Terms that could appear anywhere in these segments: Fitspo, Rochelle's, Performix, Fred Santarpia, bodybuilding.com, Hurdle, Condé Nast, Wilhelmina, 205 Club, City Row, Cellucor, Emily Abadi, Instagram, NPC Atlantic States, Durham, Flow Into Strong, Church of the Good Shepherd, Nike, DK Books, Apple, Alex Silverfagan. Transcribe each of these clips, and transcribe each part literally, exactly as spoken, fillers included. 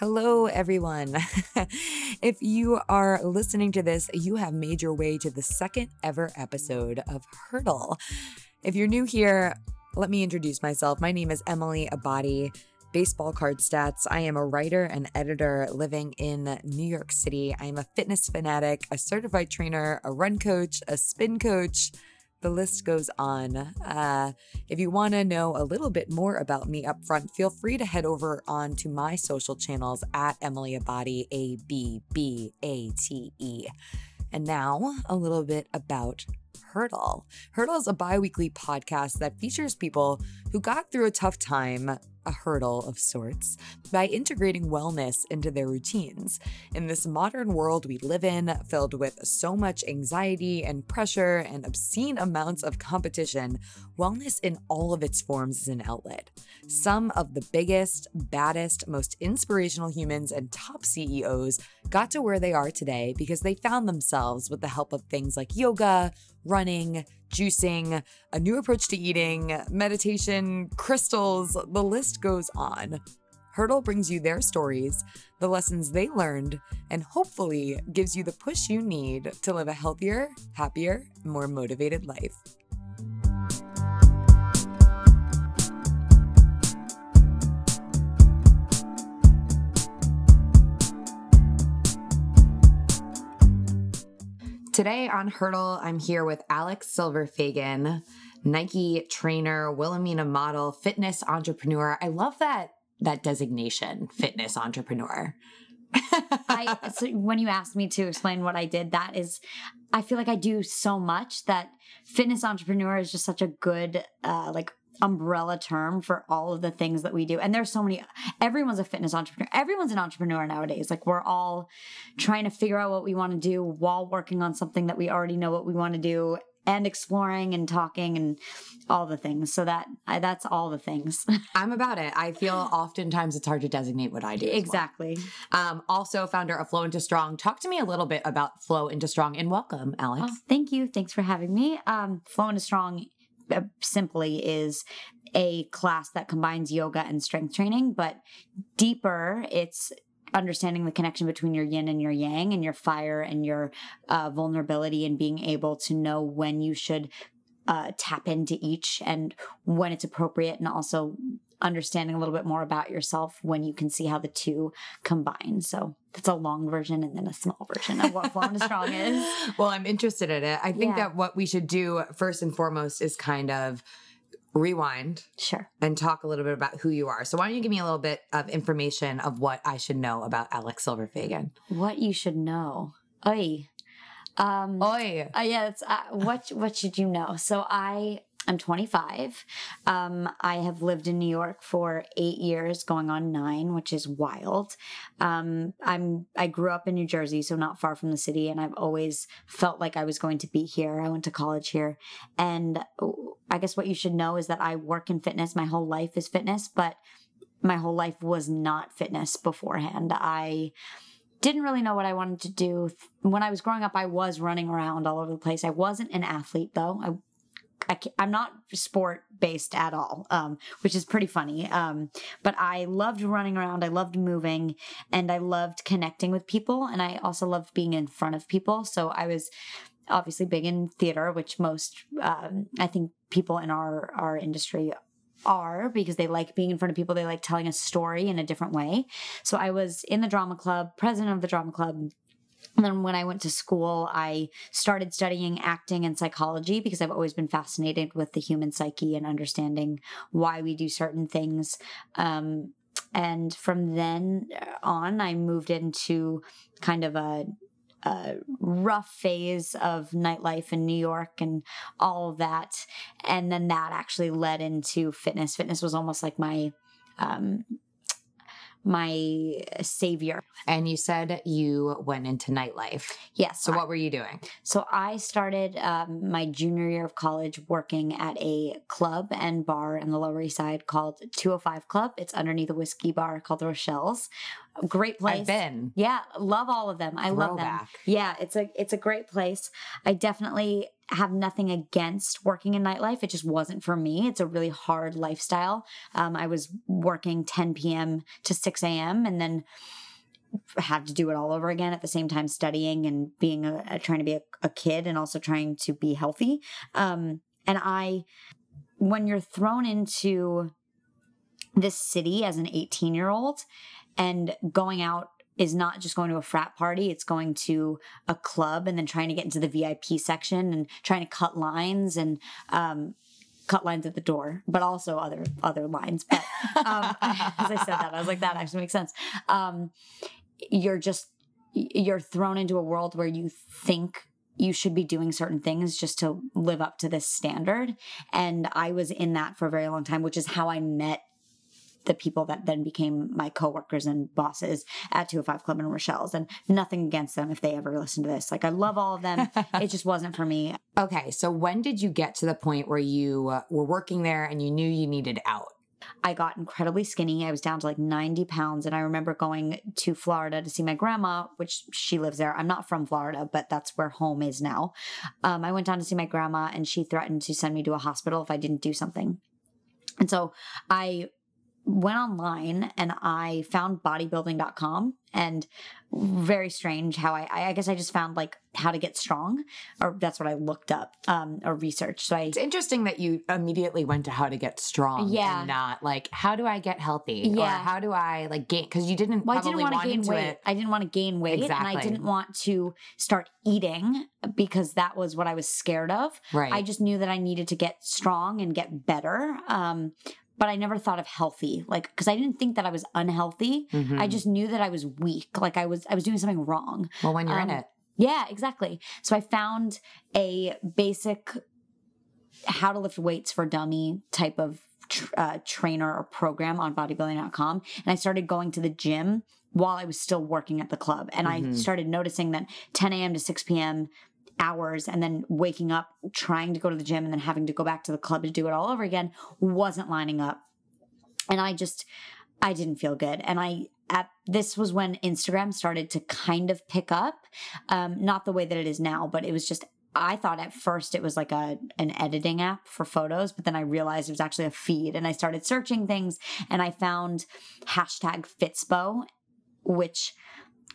Hello, everyone. If you are listening to this, you have made your way to the second ever episode of Hurdle. If you're new here, let me introduce myself. My name is Emily Abadi, baseball card stats. I am a writer and editor living in New York City. I am a fitness fanatic, a certified trainer, a run coach, a spin coach. The list goes on. Uh, if you want to know a little bit more about me up front, feel free to head over on to my social channels at Emily Abate, A B B A T E. And now a little bit about Hurdle. Hurdle is a bi-weekly podcast that features people who got through a tough time, a hurdle of sorts, by integrating wellness into their routines. In this modern world we live in, filled with so much anxiety and pressure and obscene amounts of competition, wellness in all of its forms is an outlet. Some of the biggest, baddest, most inspirational humans and top C E Os got to where they are today because they found themselves with the help of things like yoga, running, juicing, a new approach to eating, meditation, crystals, the list goes on. Hurdle brings you their stories, the lessons they learned, and hopefully gives you the push you need to live a healthier, happier, more motivated life. Today on Hurdle, I'm here with Alex Silverfagan, Nike trainer, Wilhelmina model, fitness entrepreneur. I love that that designation, fitness entrepreneur. I, so when you asked me to explain what I did, that is, I feel like I do so much that fitness entrepreneur is just such a good uh, like umbrella term for all of the things that we do. And there's so many, everyone's a fitness entrepreneur. Everyone's an entrepreneur nowadays. Like we're all trying to figure out what we want to do while working on something that we already know what we want to do and exploring and talking and all the things. So that I, that's all the things. I'm about it. I feel oftentimes it's hard to designate what I do. Exactly. Well. Um, also founder of Flow Into Strong. Talk to me a little bit about Flow Into Strong and welcome, Alex. Oh, thank you. Thanks for having me. Um, Flow Into Strong simply is a class that combines yoga and strength training, but deeper, it's understanding the connection between your yin and your yang and your fire and your uh, vulnerability and being able to know when you should uh, tap into each and when it's appropriate, and also understanding a little bit more about yourself when you can see how the two combine. So that's a long version and then a small version of what Flow Into Strong is. Well, I'm interested in it. I think yeah. that what we should do first and foremost is kind of rewind sure. and talk a little bit about who you are. So why don't you give me a little bit of information of what I should know about Alex Silverfagan? What you should know. Oy. Um, Oy. Uh, yeah, that's, uh, what, what should you know? So I... I'm twenty-five. Um, I have lived in New York for eight years, going on nine, which is wild. Um, I'm I grew up in New Jersey, so not far from the city, and I've always felt like I was going to be here. I went to college here, and I guess what you should know is that I work in fitness. My whole life is fitness, but my whole life was not fitness beforehand. I... didn't really know what I wanted to do. When I was growing up, I was running around all over the place. I wasn't an athlete, though. I I I'm not sport-based at all, um, which is pretty funny. Um, but I loved running around. I loved moving. And I loved connecting with people. And I also loved being in front of people. So I was obviously big in theater, which most, um, I think, people in our, our industry are because they like being in front of people. They like telling a story in a different way. So I was in the drama club, president of the drama club. And then when I went to school, I started studying acting and psychology because I've always been fascinated with the human psyche and understanding why we do certain things. Um, and from then on, I moved into kind of a, a rough phase of nightlife in New York and all of that. And then that actually led into fitness. Fitness was almost like my... Um, my savior. And you said you went into nightlife. Yes. So I, what were you doing? So I started um, my junior year of college working at a club and bar in the Lower East Side called two oh five Club. It's underneath a whiskey bar called Rochelle's. Great place. I've been. Yeah. Love all of them. I Throwback. love them. Yeah. It's a, it's a great place. I definitely have nothing against working in nightlife. It just wasn't for me. It's a really hard lifestyle. Um, I was working ten p.m. to six a.m. and then have to do it all over again at the same time, studying and being a, a trying to be a, a kid and also trying to be healthy. Um, and I, when you're thrown into this city as an eighteen year old and going out is not just going to a frat party, it's going to a club and then trying to get into the V I P section and trying to cut lines and, um, cut lines at the door, but also other, other lines. But, um, as I said that, I was like, that actually makes sense. Um, you're just, you're thrown into a world where you think you should be doing certain things just to live up to this standard. And I was in that for a very long time, which is how I met the people that then became my coworkers and bosses at two oh five Club and Rochelle's, and nothing against them if they ever listen to this. Like, I love all of them. It just wasn't for me. Okay. So when did you get to the point where you uh, were working there and you knew you needed out? I got incredibly skinny. I was down to like ninety pounds. And I remember going to Florida to see my grandma, which she lives there. I'm not from Florida, but that's where home is now. Um, I went down to see my grandma and she threatened to send me to a hospital if I didn't do something. And so I went online and I found bodybuilding dot com, and very strange how I, I guess I just found like how to get strong, or that's what I looked up, um, or researched. So I, it's interesting that you immediately went to how to get strong, yeah, and not like, how do I get healthy? Yeah. Or how do I like gain? Cause you didn't, well, probably I didn't want to gain weight. It. I didn't want to gain weight, exactly. And I didn't want to start eating because that was what I was scared of. Right. I just knew that I needed to get strong and get better. Um, But I never thought of healthy, like, because I didn't think that I was unhealthy. Mm-hmm. I just knew that I was weak. Like I was, I was doing something wrong. Well, when you're um, in it. Yeah, exactly. So I found a basic how to lift weights for dummy type of tr- uh, trainer or program on bodybuilding dot com. And I started going to the gym while I was still working at the club. And mm-hmm. I started noticing that ten a.m. to six p.m. hours and then waking up, trying to go to the gym and then having to go back to the club to do it all over again wasn't lining up. And I just, I didn't feel good. And I, at this was when Instagram started to kind of pick up, um, not the way that it is now, but it was just, I thought at first it was like a, an editing app for photos, but then I realized it was actually a feed, and I started searching things and I found hashtag Fitspo, which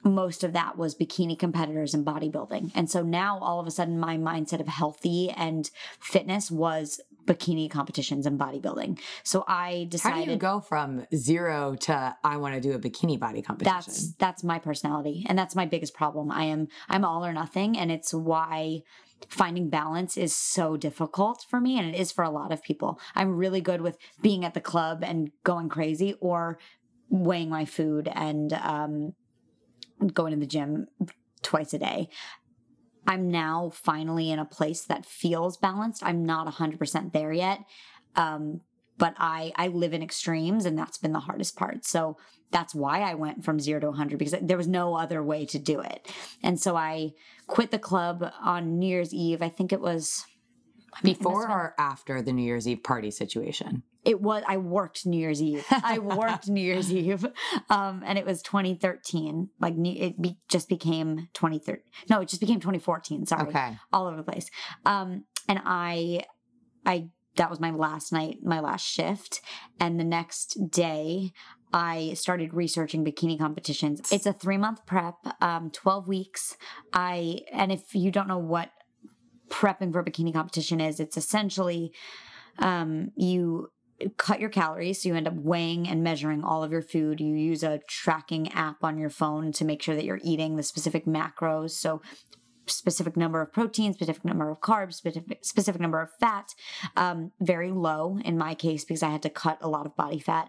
most of that was bikini competitors and bodybuilding. And so now all of a sudden my mindset of healthy and fitness was bikini competitions and bodybuilding. So I decided. How do you go from zero to I want to do a bikini body competition? That's, that's my personality. And that's my biggest problem. I am, I'm all or nothing. And it's why finding balance is so difficult for me. And it is for a lot of people. I'm really good with being at the club and going crazy, or weighing my food and, um, going to the gym twice a day. I'm now finally in a place that feels balanced. I'm not one hundred percent there yet, um, but I, I live in extremes, and that's been the hardest part. So that's why I went from zero to one hundred, because there was no other way to do it. And so I quit the club on New Year's Eve. I think it was... Before or after the New Year's Eve party situation? It was, I worked New Year's Eve. I worked New Year's Eve. Um, and it was twenty thirteen. Like it be, just became twenty thirteen. No, it just became twenty fourteen. Sorry. Okay. All over the place. Um, and I, I, that was my last night, my last shift. And the next day I started researching bikini competitions. It's a three month prep, um, twelve weeks. I, and if you don't know what prepping for a bikini competition is, it's essentially, um, you cut your calories. So you end up weighing and measuring all of your food. You use a tracking app on your phone to make sure that you're eating the specific macros. So specific number of protein, specific number of carbs, specific, specific number of fat, um, very low in my case, because I had to cut a lot of body fat.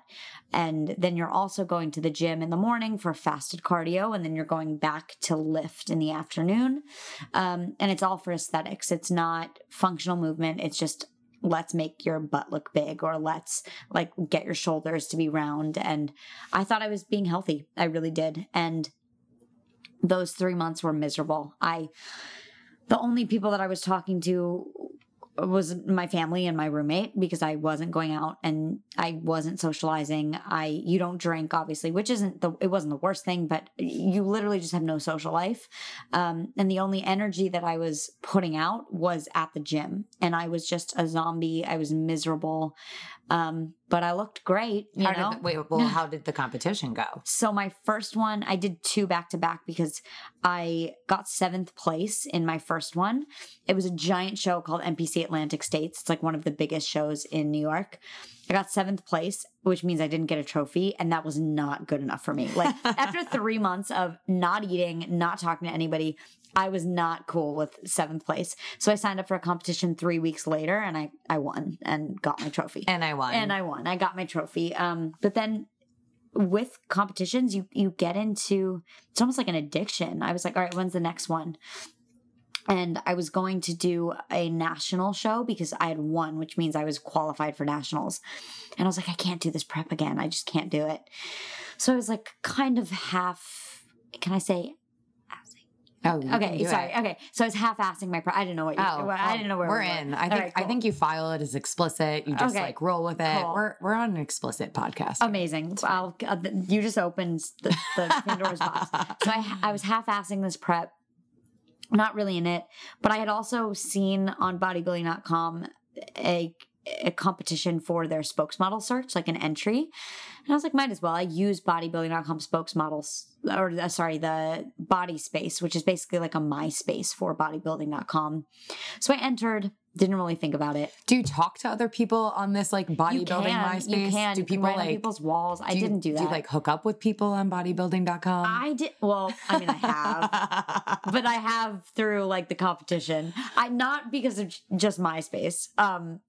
And then you're also going to the gym in the morning for fasted cardio. And then you're going back to lift in the afternoon. Um, and it's all for aesthetics. It's not functional movement. It's just, let's make your butt look big, or let's like get your shoulders to be round. And I thought I was being healthy. I really did. And those three months were miserable. I, the only people that I was talking to was my family and my roommate, because I wasn't going out and I wasn't socializing. I, you don't drink, obviously, which isn't the, it wasn't the worst thing, but you literally just have no social life. Um, and the only energy that I was putting out was at the gym, and I was just a zombie. I was miserable. Um, but I looked great. You know? Did the, wait, well, how did the competition go? So my first one, I did two back to back because I got seventh place in my first one. It was a giant show called N P C Atlantic States. It's like one of the biggest shows in New York. I got seventh place, which means I didn't get a trophy. And that was not good enough for me. Like after three months of not eating, not talking to anybody, I was not cool with seventh place. So I signed up for a competition three weeks later and I, I won and got my trophy. And I won. And I won. I got my trophy. Um, but then with competitions, you, you get into, it's almost like an addiction. I was like, all right, when's the next one? And I was going to do a national show because I had won, which means I was qualified for nationals. And I was like, I can't do this prep again. I just can't do it. So I was like kind of half, can I say? Oh, okay. Sorry. It. Okay. So I was half-assing my, pro- I didn't know what you, oh, I didn't know where we're we were. in. I think, right, cool. I think you file it as explicit. You just okay. like roll with it. Cool. We're, we're on an explicit podcast. Amazing. I'll, uh, you just opened the, the Pandora's box. So I, I was half-assing this prep, not really in it, but I had also seen on bodybuilding dot com a, a competition for their spokesmodel search, like an entry. And I was like, might as well. I use bodybuilding dot com spokesmodels, or uh, sorry, the Body Space, which is basically like a MySpace for bodybuilding dot com. So I entered, didn't really think about it. Do you talk to other people on this like bodybuilding MySpace? You can. Do people like people's walls? I didn't do that. Do you like hook up with people on bodybuilding dot com? I did. Well, I mean, I have, but I have through like the competition. I not because of just MySpace. Um,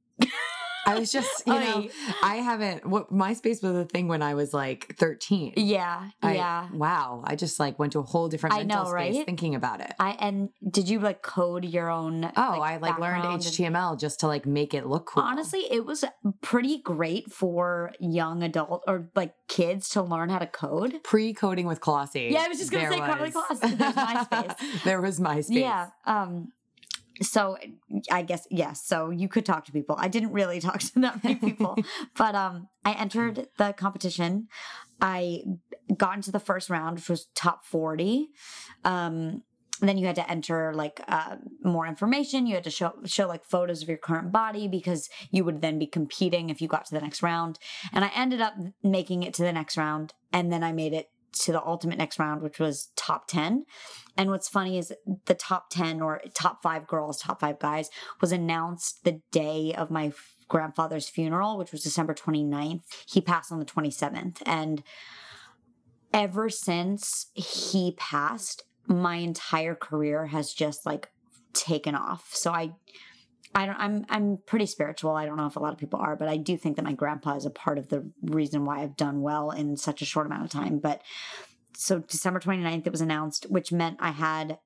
I was just, you know, I haven't, what, MySpace was a thing when I was like thirteen. Yeah. I, yeah. Wow. I just like went to a whole different mental I know, space right? thinking about it. I, and did you like code your own? Oh, like, I like learned H T M L and, just to like make it look cool. Honestly, it was pretty great for young adult or like kids to learn how to code. Pre-coding with Colossi. Yeah. I was just going to say coding with Colossi. There's MySpace. There was MySpace. Yeah. Um, So I guess, yes. So you could talk to people. I didn't really talk to that many people, but, um, I entered the competition. I got into the first round, which was top forty. Um, and then you had to enter like, uh, more information. You had to show, show like photos of your current body because you would then be competing if you got to the next round. And I ended up making it to the next round. And then I made it to the ultimate next round, which was top ten. And what's funny is the top ten or top five girls, top five guys was announced the day of my f- grandfather's funeral, which was December twenty-ninth. He passed on the twenty-seventh. And ever since he passed, my entire career has just like taken off. So I, I don't, I'm, I'm pretty spiritual. I don't know if a lot of people are, but I do think that my grandpa is a part of the reason why I've done well in such a short amount of time. But so December twenty-ninth, it was announced, which meant I had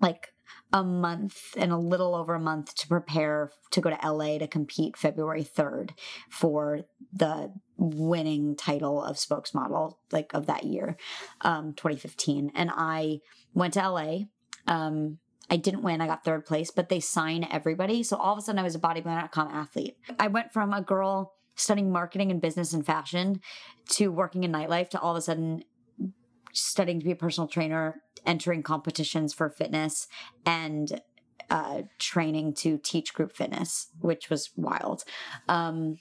like a month and a little over a month to prepare to go to L A to compete February third for the winning title of spokesmodel, like of that year, um, twenty fifteen. And I went to L A, um, I didn't win. I got third place, but they sign everybody. So all of a sudden I was a bodybuilding dot com athlete. I went from a girl studying marketing and business and fashion to working in nightlife to all of a sudden studying to be a personal trainer, entering competitions for fitness and uh, training to teach group fitness, which was wild. Um,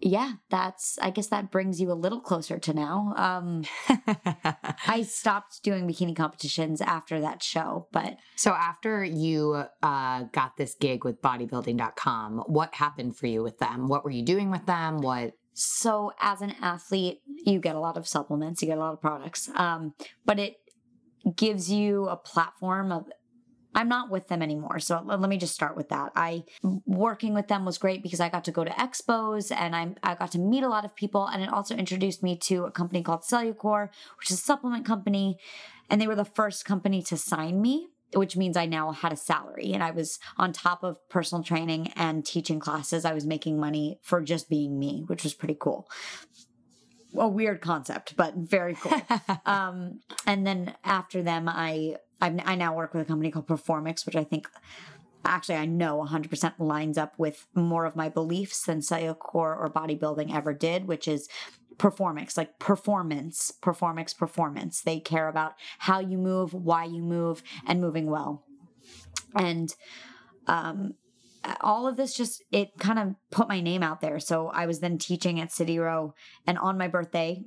yeah, that's, I guess that brings you a little closer to now. Um, I stopped doing bikini competitions after that show, but. So after you, uh, got this gig with bodybuilding dot com, what happened for you with them? What were you doing with them? What? So as an athlete, you get a lot of supplements, you get a lot of products. Um, but it gives you a platform of, I'm not with them anymore. So let me just start with that. I working with them was great because I got to go to expos and I I got to meet a lot of people. And it also introduced me to a company called Cellucor, which is a supplement company. And they were the first company to sign me, which means I now had a salary. And I was on top of personal training and teaching classes. I was making money for just being me, which was pretty cool. A weird concept, but very cool. um, and then after them, I... I now work with a company called Performix, which I think actually, I know one hundred percent lines up with more of my beliefs than Cellucor or bodybuilding ever did, which is Performix, like performance, Performix, performance. They care about how you move, why you move, and moving well. And um, all of this just, it kind of put my name out there. So I was then teaching at City Row, and on my birthday,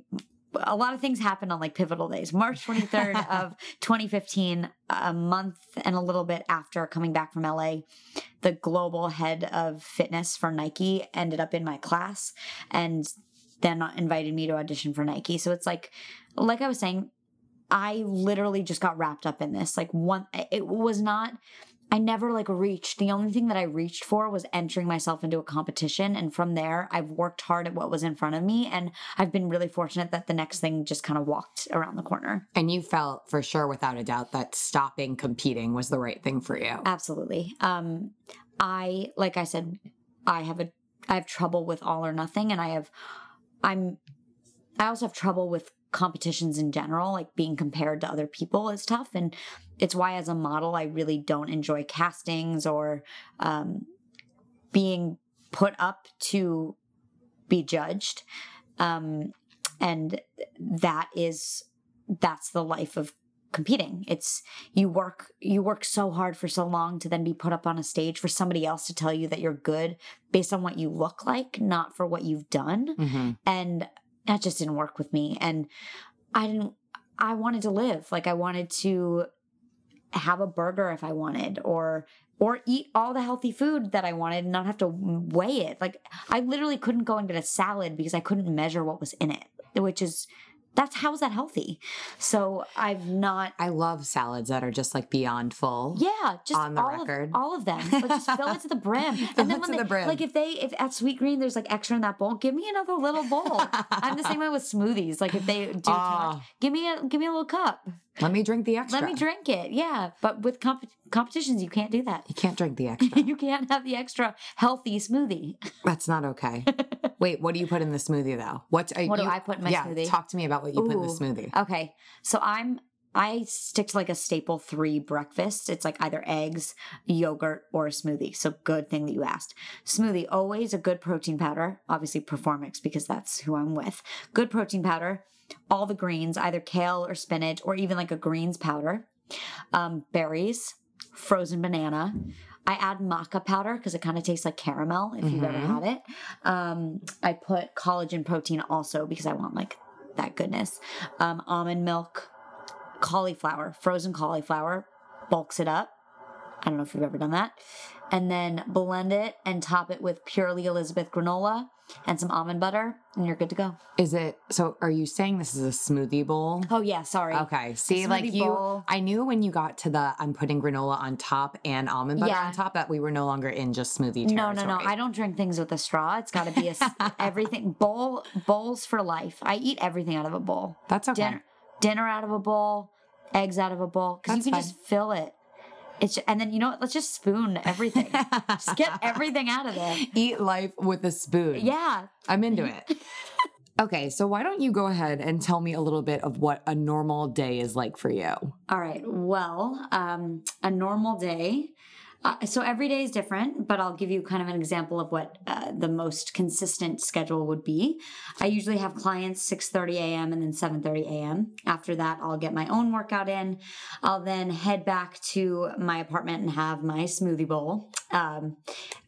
a lot of things happened on like pivotal days. March twenty-third of twenty fifteen, a month and a little bit after coming back from L A, the global head of fitness for Nike ended up in my class and then invited me to audition for Nike. So it's like, like I was saying, I literally just got wrapped up in this. Like one, it was not, I never like reached, the only thing that I reached for was entering myself into a competition. And from there, I've worked hard at what was in front of me. And I've been really fortunate that the next thing just kind of walked around the corner. And you felt for sure, without a doubt, that stopping competing was the right thing for you. Absolutely. Um, I, like I said, I have a, I have trouble with all or nothing. And I have, I'm, I also have trouble with competitions in general, like being compared to other people is tough. And it's why as a model, I really don't enjoy castings or um, being put up to be judged. Um, and that is, that's the life of competing. It's you work, you work so hard for so long to then be put up on a stage for somebody else to tell you that you're good based on what you look like, not for what you've done. Mm-hmm. And that just didn't work with me. And I didn't, I wanted to live. Like I wanted to have a burger if I wanted, or, or eat all the healthy food that I wanted and not have to weigh it. Like I literally couldn't go and get a salad because I couldn't measure what was in it, which is, that's, how is that healthy? So I've not. I love salads that are just like beyond full. Yeah. Just on the all record. Of, all of them. Like just fill it to the brim. Fill and then it when to they, the brim. Like if they, if at Sweetgreen there's like extra in that bowl, give me another little bowl. I'm the same way with smoothies. Like if they do too much, give me a, give me a little cup. Let me drink the extra. Let me drink it. Yeah. But with comp- competitions, you can't do that. You can't drink the extra. You can't have the extra healthy smoothie. That's not okay. Wait, what do you put in the smoothie though? What, are, what do you, I put in my yeah, smoothie? Yeah, talk to me about what you Ooh, put in the smoothie. Okay. So I'm, I stick to like a staple three breakfast. It's like either eggs, yogurt, or a smoothie. So good thing that you asked. Smoothie, always a good protein powder. Obviously Performix because that's who I'm with. Good protein powder. All the greens, either kale or spinach, or even like a greens powder, um, berries, frozen banana. I add maca powder because it kind of tastes like caramel if mm-hmm. you've ever had it. Um, I put collagen protein also because I want like that goodness. Um, almond milk, cauliflower, frozen cauliflower, bulks it up. I don't know if you've ever done that. And then blend it and top it with Purely Elizabeth granola and some almond butter, and you're good to go. Is it, so are you saying this is a smoothie bowl? Oh yeah, sorry. Okay. See, like you, bowl. I knew when you got to the, I'm putting granola on top and almond butter yeah. on top, that we were no longer in just smoothie territory. No, no, no. I don't drink things with a straw. It's got to be a, everything, bowl, bowls for life. I eat everything out of a bowl. That's okay. Dinner, dinner out of a bowl, eggs out of a bowl, because you can fine. just fill it. It's, and then, you know what? Let's just spoon everything. Just get everything out of there. Eat life with a spoon. Yeah. I'm into it. Okay. So why don't you go ahead and tell me a little bit of what a normal day is like for you? All right. Well, um, a normal day. Uh, so every day is different, but I'll give you kind of an example of what uh, the most consistent schedule would be. I usually have clients six thirty a.m. and then seven thirty a.m. After that, I'll get my own workout in. I'll then head back to my apartment and have my smoothie bowl um,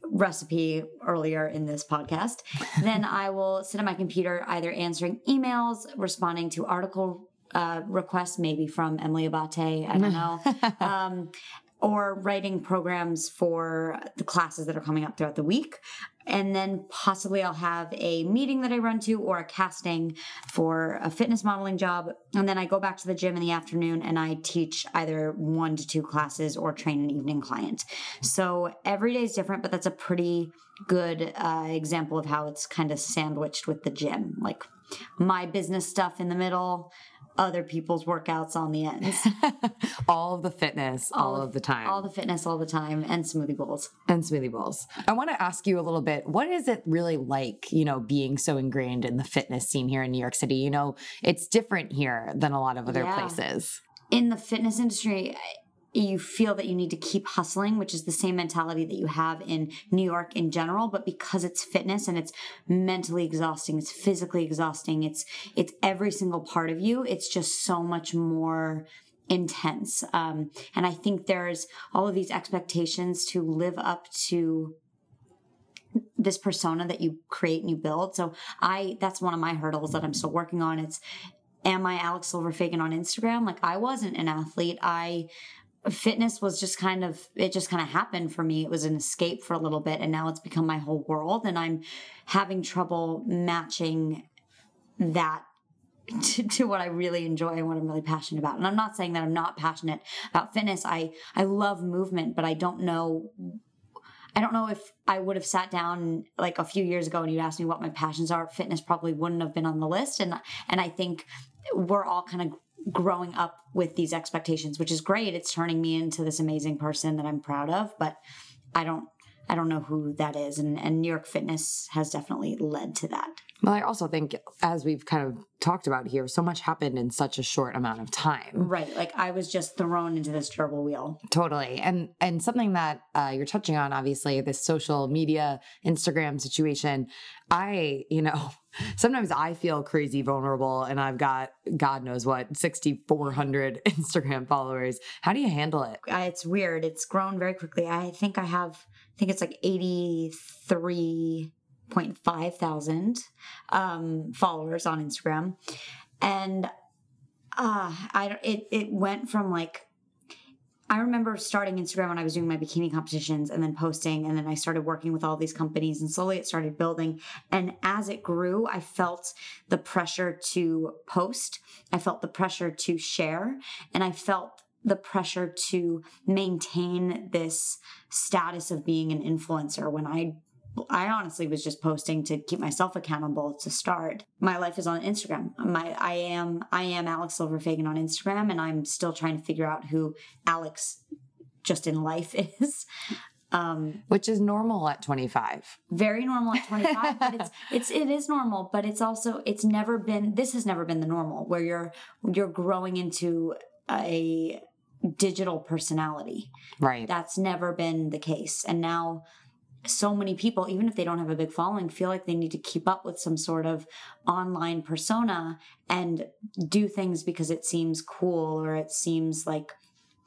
recipe earlier in this podcast. Then I will sit at my computer either answering emails, responding to article uh, requests, maybe from Emily Abate, I don't know. Um or writing programs for the classes that are coming up throughout the week. And then possibly I'll have a meeting that I run to or a casting for a fitness modeling job. And then I go back to the gym in the afternoon and I teach either one to two classes or train an evening client. So every day is different, but that's a pretty good uh, example of how it's kind of sandwiched with the gym. Like my business stuff in the middle, other people's workouts on the ends. All of the fitness, all, all of the time. All the fitness, all the time, and smoothie bowls. And smoothie bowls. I want to ask you a little bit, what is it really like, you know, being so ingrained in the fitness scene here in New York City? You know, it's different here than a lot of other yeah. places. In the fitness industry, you feel that you need to keep hustling, which is the same mentality that you have in New York in general, but because it's fitness and it's mentally exhausting, it's physically exhausting, it's it's every single part of you, it's just so much more intense. Um, and I think there's all of these expectations to live up to this persona that you create and you build. So I, that's one of my hurdles that I'm still working on. It's, am I Alex Silverfagan on Instagram? Like, I wasn't an athlete. I, fitness was just kind of, it just kind of happened for me. It was an escape for a little bit, and now it's become my whole world, and I'm having trouble matching that to, to what I really enjoy and what I'm really passionate about. And I'm not saying that I'm not passionate about fitness. I, I love movement, but I don't know I don't know if I would have sat down like a few years ago and you'd asked me what my passions are, fitness probably wouldn't have been on the list. And and I think we're all kind of growing up with these expectations, which is great. It's turning me into this amazing person that I'm proud of, but I don't I don't know who that is. And, and New York fitness has definitely led to that. Well, I also think, as we've kind of talked about here, so much happened in such a short amount of time. Right. Like, I was just thrown into this turbo wheel. Totally. And and something that uh, you're touching on, obviously, this social media, Instagram situation, I, you know, sometimes I feel crazy vulnerable and I've got, God knows what, sixty-four hundred Instagram followers. How do you handle it? It's weird. It's grown very quickly. I think I have, I think it's like eighty-three point five thousand um, followers on Instagram. And uh, I it it went from like, I remember starting Instagram when I was doing my bikini competitions and then posting, and then I started working with all these companies, and slowly it started building. And as it grew, I felt the pressure to post. I felt the pressure to share, and I felt the pressure to maintain this status of being an influencer when I I honestly was just posting to keep myself accountable to start. My life is on Instagram. My I am I am Alex Silverfagan on Instagram, and I'm still trying to figure out who Alex just in life is. Um, Which is normal at twenty-five. Very normal at twenty-five. But it's it's it is normal, but it's also it's never been this has never been the normal where you're you're growing into a digital personality. Right. That's never been the case. And now so many people, even if they don't have a big following, feel like they need to keep up with some sort of online persona and do things because it seems cool or it seems like,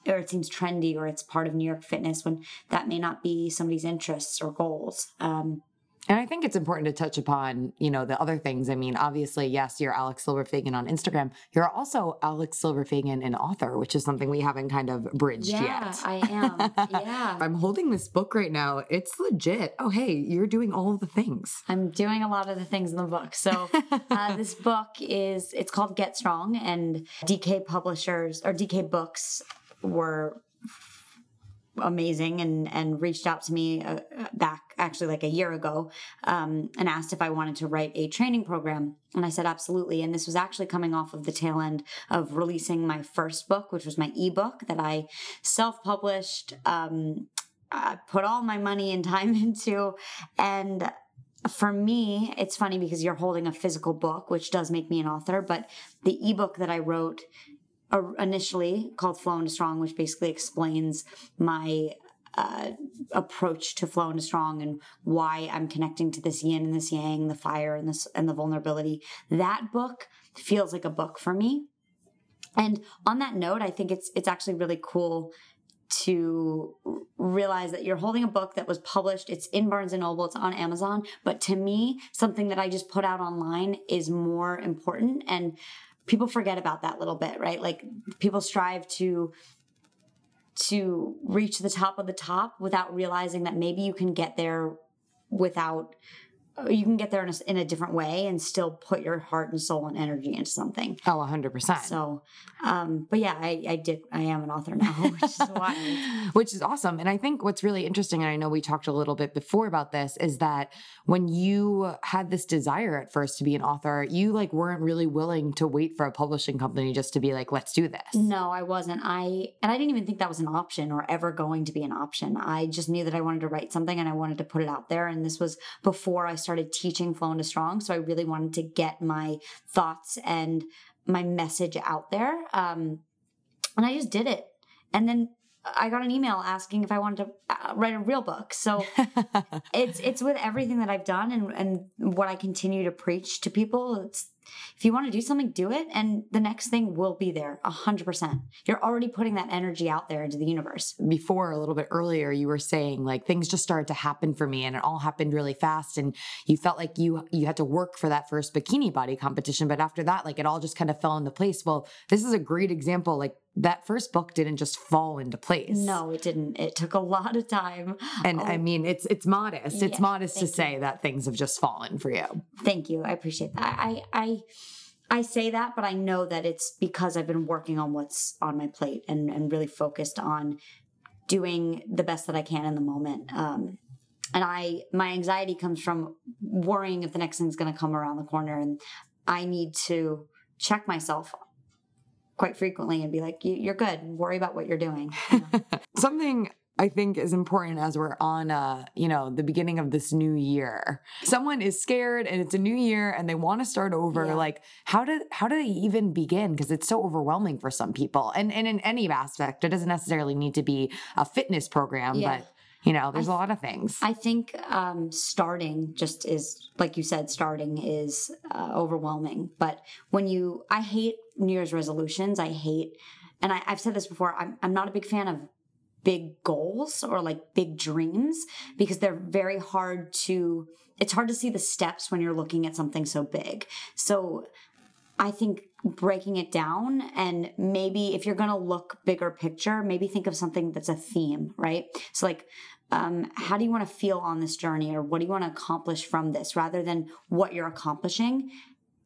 or it seems trendy or it's part of New York fitness when that may not be somebody's interests or goals. Um, And I think it's important to touch upon, you know, the other things. I mean, obviously, yes, you're Alex Silverfagan on Instagram. You're also Alex Silverfagan, an author, which is something we haven't kind of bridged yeah, yet. Yeah, I am. Yeah. I'm holding this book right now. It's legit. Oh, hey, you're doing all of the things. I'm doing a lot of the things in the book. So uh, this book is, it's called Get Strong, and D K Publishers or D K Books were amazing and, and reached out to me uh, back actually like a year ago um, and asked if I wanted to write a training program. And I said, absolutely. And this was actually coming off of the tail end of releasing my first book, which was my ebook that I self-published, um, uh, put all my money and time into. And for me, it's funny because you're holding a physical book, which does make me an author, but the ebook that I wrote initially called Flow Into Strong, which basically explains my uh, approach to Flow Into Strong and why I'm connecting to this yin and this yang, the fire and this and the vulnerability. That book feels like a book for me. And on that note, I think it's it's actually really cool to realize that you're holding a book that was published. It's in Barnes and Noble. It's on Amazon. But to me, something that I just put out online is more important, and people forget about that little bit, right? Like, people strive to to reach the top of the top without realizing that maybe you can get there without, you can get there in a, in a different way and still put your heart and soul and energy into something. Oh, one hundred percent. So, um, but yeah, I, I did, I am an author now, which is wild. Which is awesome. And I think what's really interesting, and I know we talked a little bit before about this, is that when you had this desire at first to be an author, you like weren't really willing to wait for a publishing company just to be like, let's do this. No, I wasn't. I, and I didn't even think that was an option or ever going to be an option. I just knew that I wanted to write something and I wanted to put it out there. And this was before I started started teaching Flow Into Strong. So I really wanted to get my thoughts and my message out there. Um, and I just did it. And then I got an email asking if I wanted to write a real book. So it's it's with everything that I've done and, and what I continue to preach to people. It's, if you want to do something, do it. And the next thing will be there, one hundred percent. You're already putting that energy out there into the universe. Before, a little bit earlier, you were saying like things just started to happen for me and it all happened really fast. And you felt like you you had to work for that first bikini body competition. But after that, like it all just kind of fell into place. Well, this is a great example. Like that first book didn't just fall into place. No, it didn't. It took a lot of time. And um, I mean, it's it's modest. It's yeah, modest to you. Say that things have just fallen for you. Thank you. I appreciate that. I I I say that, but I know that it's because I've been working on what's on my plate and, and really focused on doing the best that I can in the moment. Um, and I my anxiety comes from worrying if the next thing's going to come around the corner, and I need to check myself quite frequently and be like, you're good. Worry about what you're doing. You know? Something I think is important as we're on, uh, you know, the beginning of this new year. Someone is scared and it's a new year and they want to start over. Yeah. Like how do, how do they even begin? Because it's so overwhelming for some people. And, and in any aspect, it doesn't necessarily need to be a fitness program, yeah. but you know, there's th- a lot of things. I think um, starting just is, like you said, starting is uh, overwhelming. But when you, I hate New Year's resolutions. I hate, and I, I've said this before, I'm, I'm not a big fan of big goals or like big dreams because they're very hard to, it's hard to see the steps when you're looking at something so big. So I think breaking it down and maybe if you're going to look bigger picture, maybe think of something that's a theme, right? So like, um, how do you want to feel on this journey or what do you want to accomplish from this rather than what you're accomplishing?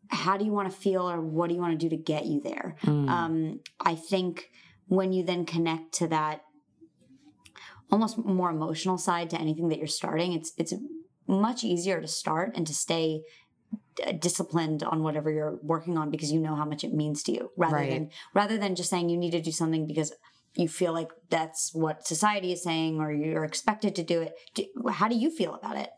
How do you want to feel or what do you want to do to get you there? Mm. Um, I think when you then connect to that almost more emotional side to anything that you're starting, it's, it's much easier to start and to stay disciplined on whatever you're working on because you know how much it means to you rather right. than rather than just saying you need to do something because you feel like that's what society is saying or you're expected to do it. Do, how do you feel about it?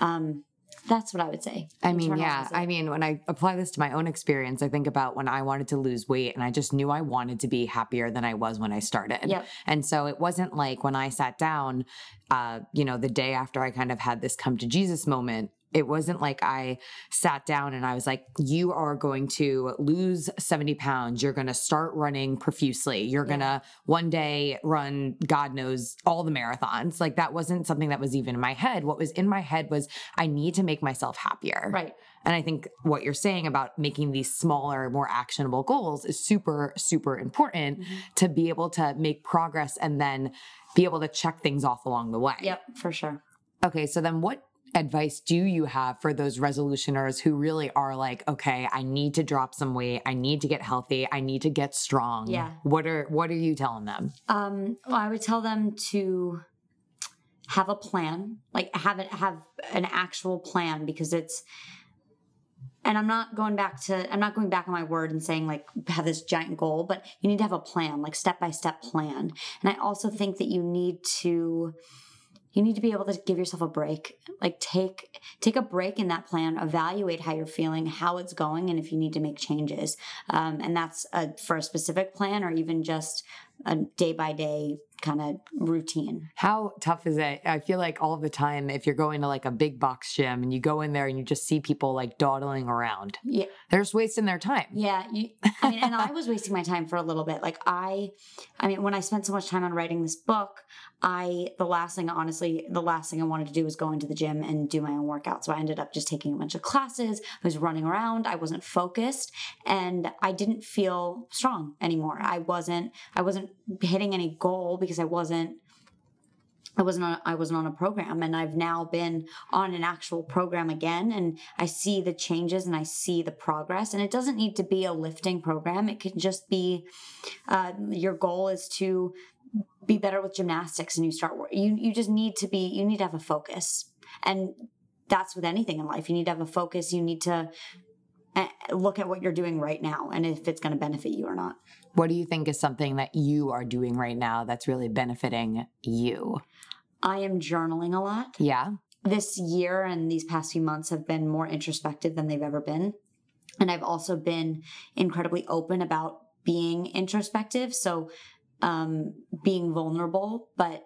Um, that's what I would say. I mean, yeah. I mean, when I apply this to my own experience, I think about when I wanted to lose weight and I just knew I wanted to be happier than I was when I started. Yep. And so it wasn't like when I sat down, uh, you know, the day after I kind of had this come to Jesus moment, it wasn't like I sat down and I was like, you are going to lose seventy pounds. You're going to start running profusely. You're yeah. going to one day run, God knows, all the marathons. Like that wasn't something that was even in my head. What was in my head was I need to make myself happier. Right. And I think what you're saying about making these smaller, more actionable goals is super, super important mm-hmm. to be able to make progress and then be able to check things off along the way. Yep, for sure. Okay. So then what advice do you have for those resolutioners who really are like, okay, I need to drop some weight. I need to get healthy. I need to get strong. Yeah. What are, what are you telling them? Um, well, I would tell them to have a plan, like have it, have an actual plan because it's, and I'm not going back to, I'm not going back on my word and saying like have this giant goal, but you need to have a plan, like step-by-step plan. And I also think that you need to, You need to be able to give yourself a break, like take take a break in that plan, evaluate how you're feeling, how it's going, and if you need to make changes. Um, and that's a, for a specific plan or even just a day-by-day kind of routine. How tough is it? I feel like all the time, if you're going to like a big box gym and you go in there and you just see people like dawdling around, yeah, they're just wasting their time. Yeah. You, I mean, and I was wasting my time for a little bit. Like I, I mean, when I spent so much time on writing this book, I, the last thing, honestly, the last thing I wanted to do was go into the gym and do my own workout. So I ended up just taking a bunch of classes. I was running around. I wasn't focused and I didn't feel strong anymore. I wasn't, I wasn't hitting any goal because I wasn't, I wasn't, on, I wasn't on a program and I've now been on an actual program again. And I see the changes and I see the progress and it doesn't need to be a lifting program. It can just be, uh, your goal is to be better with gymnastics and you start, you, you just need to be, you need to have a focus and that's with anything in life. You need to have a focus. You need to look at what you're doing right now and if it's going to benefit you or not. What do you think is something that you are doing right now that's really benefiting you? I am journaling a lot. Yeah. This year and these past few months have been more introspective than they've ever been. And I've also been incredibly open about being introspective. So um, being vulnerable, but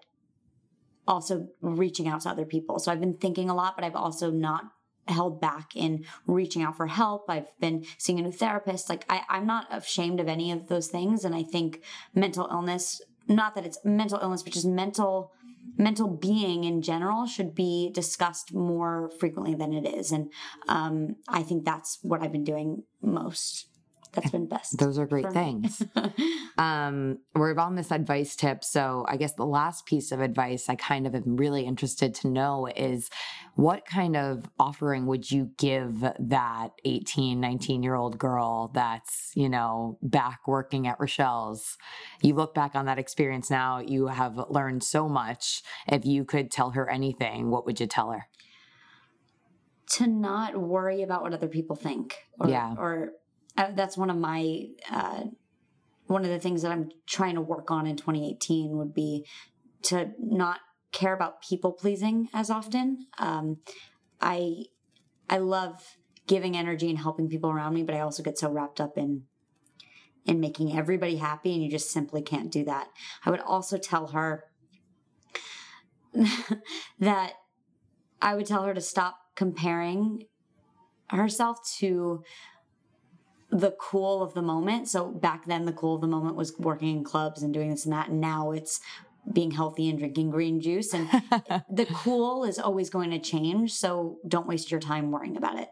also reaching out to other people. So I've been thinking a lot, but I've also not held back in reaching out for help. I've been seeing a new therapist. Like I, I'm not ashamed of any of those things. And I think mental illness, not that it's mental illness, but just mental, mental being in general should be discussed more frequently than it is. And um, I think that's what I've been doing most. That's been best. Those are great things. um, we've all missed advice tips. So I guess the last piece of advice I kind of am really interested to know is what kind of offering would you give that eighteen, nineteen year old girl that's, you know, back working at Rochelle's? You look back on that experience now, you have learned so much. If you could tell her anything, what would you tell her? To not worry about what other people think. Or, yeah. Or, Uh, that's one of my, uh, one of the things that I'm trying to work on in twenty eighteen would be to not care about people pleasing as often. Um, I, I love giving energy and helping people around me, but I also get so wrapped up in, in making everybody happy, and you just simply can't do that. I would also tell her that I would tell her to stop comparing herself to the cool of the moment. So back then the cool of the moment was working in clubs and doing this and that. And now it's being healthy and drinking green juice. And the cool is always going to change. So don't waste your time worrying about it.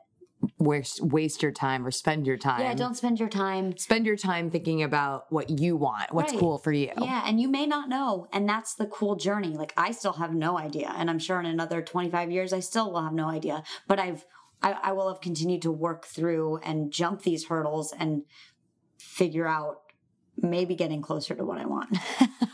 Waste, waste your time or spend your time. Yeah, don't spend your time. Spend your time thinking about what you want, what's right. Cool for you. Yeah, and you may not know. And that's the cool journey. Like I still have no idea. And I'm sure in another twenty-five years, I still will have no idea. But I've I, I will have continued to work through and jump these hurdles and figure out maybe getting closer to what I want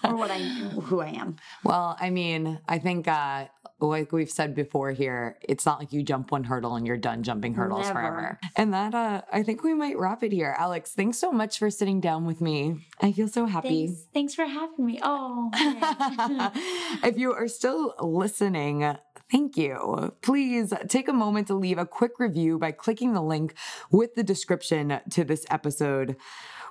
or what I, who I am. Well, I mean, I think, uh, like we've said before here, it's not like you jump one hurdle and you're done jumping hurdles Never. forever. And that, uh, I think we might wrap it here. Alex, thanks so much for sitting down with me. I feel so happy. Thanks, thanks for having me. Oh, if you are still listening, thank you. Please take a moment to leave a quick review by clicking the link with the description to this episode.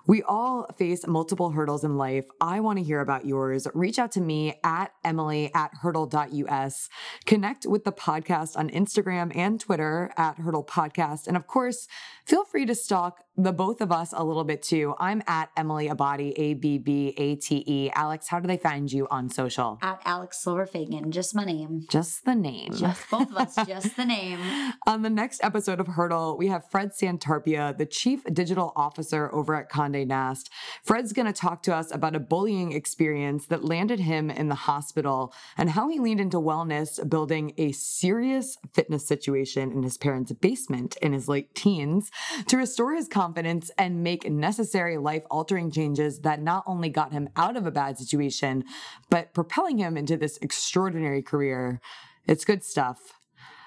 We all face multiple hurdles in life. I want to hear about yours. Reach out to me at Emily at hurdle dot U S. Connect with the podcast on Instagram and Twitter at Hurdle Podcast. And of course, feel free to stalk the both of us a little bit too. I'm at Emily Abadi, A B B A T E. Alex, how do they find you on social? At Alex Silverfagan, just my name. Just the name. Just both of us, just the name. On the next episode of Hurdle, we have Fred Santarpia, the Chief Digital Officer over at Condé Nast. Fred's going to talk to us about a bullying experience that landed him in the hospital and how he leaned into wellness, building a serious fitness situation in his parents' basement in his late teens to restore his confidence and make necessary life-altering changes that not only got him out of a bad situation, but propelling him into this extraordinary career. It's good stuff.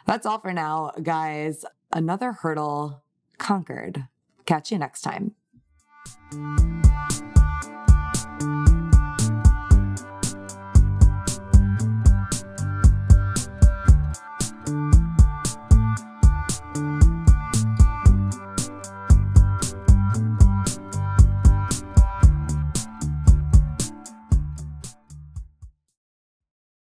That's all for now, guys. Another hurdle conquered. Catch you next time.